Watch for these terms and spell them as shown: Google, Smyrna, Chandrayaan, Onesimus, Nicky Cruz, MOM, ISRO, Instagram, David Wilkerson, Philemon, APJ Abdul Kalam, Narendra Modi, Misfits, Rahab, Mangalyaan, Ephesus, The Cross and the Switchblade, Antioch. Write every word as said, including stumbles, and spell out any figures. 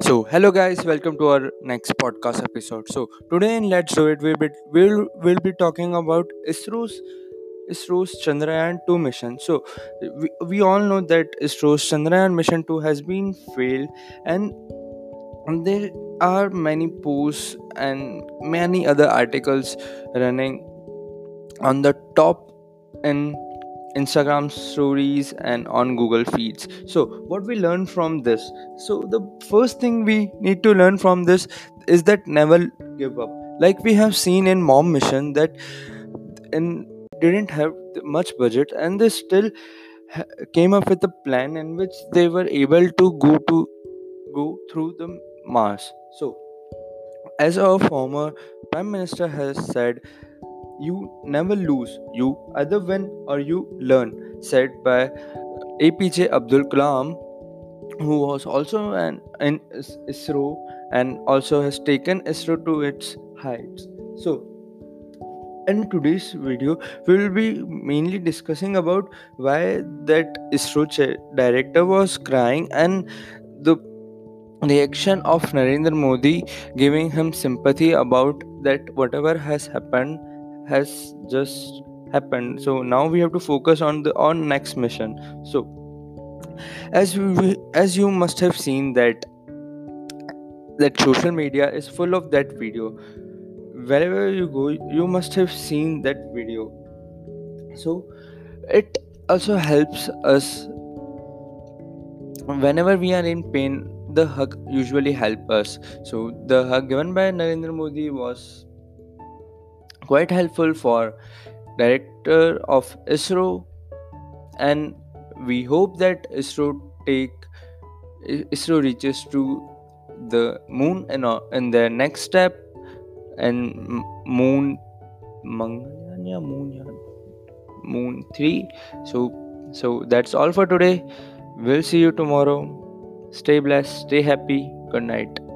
So hello guys, welcome to our next podcast episode. So today in Let's Do It, we'll be, we'll, we'll be talking about ISRO's ISRO's Chandrayaan two mission. So we, we all know that ISRO's Chandrayaan mission two has been failed, and there are many posts and many other articles running on the top in Instagram stories and on Google feeds. So what we learn from this? So the first thing we need to learn from this is that never give up. Like we have seen in MOM mission that in didn't have much budget, and they still ha- came up with a plan in which they were able to go to go through the Mars. So as our former Prime Minister has said, you never lose, you either win or you learn, said by A P J Abdul Kalam, who was also an in ISRO and also has taken ISRO to its heights. So in today's video, we will be mainly discussing about why that ISRO director was crying and the reaction of Narendra Modi giving him sympathy about that whatever has happened has just happened. So now we have to focus on the on next mission. So as we, as you must have seen that that social media is full of that video. Wherever you go, you must have seen that video. So it also helps us whenever we are in pain. The hug usually helps us. So the hug given by Narendra Modi was quite helpful for director of ISRO, and we hope that ISRO take ISRO reaches to the moon in, in their next step, and moon Mangalyaan moon moon three. So so that's all for today. We'll see you tomorrow. Stay blessed, stay happy. Good night.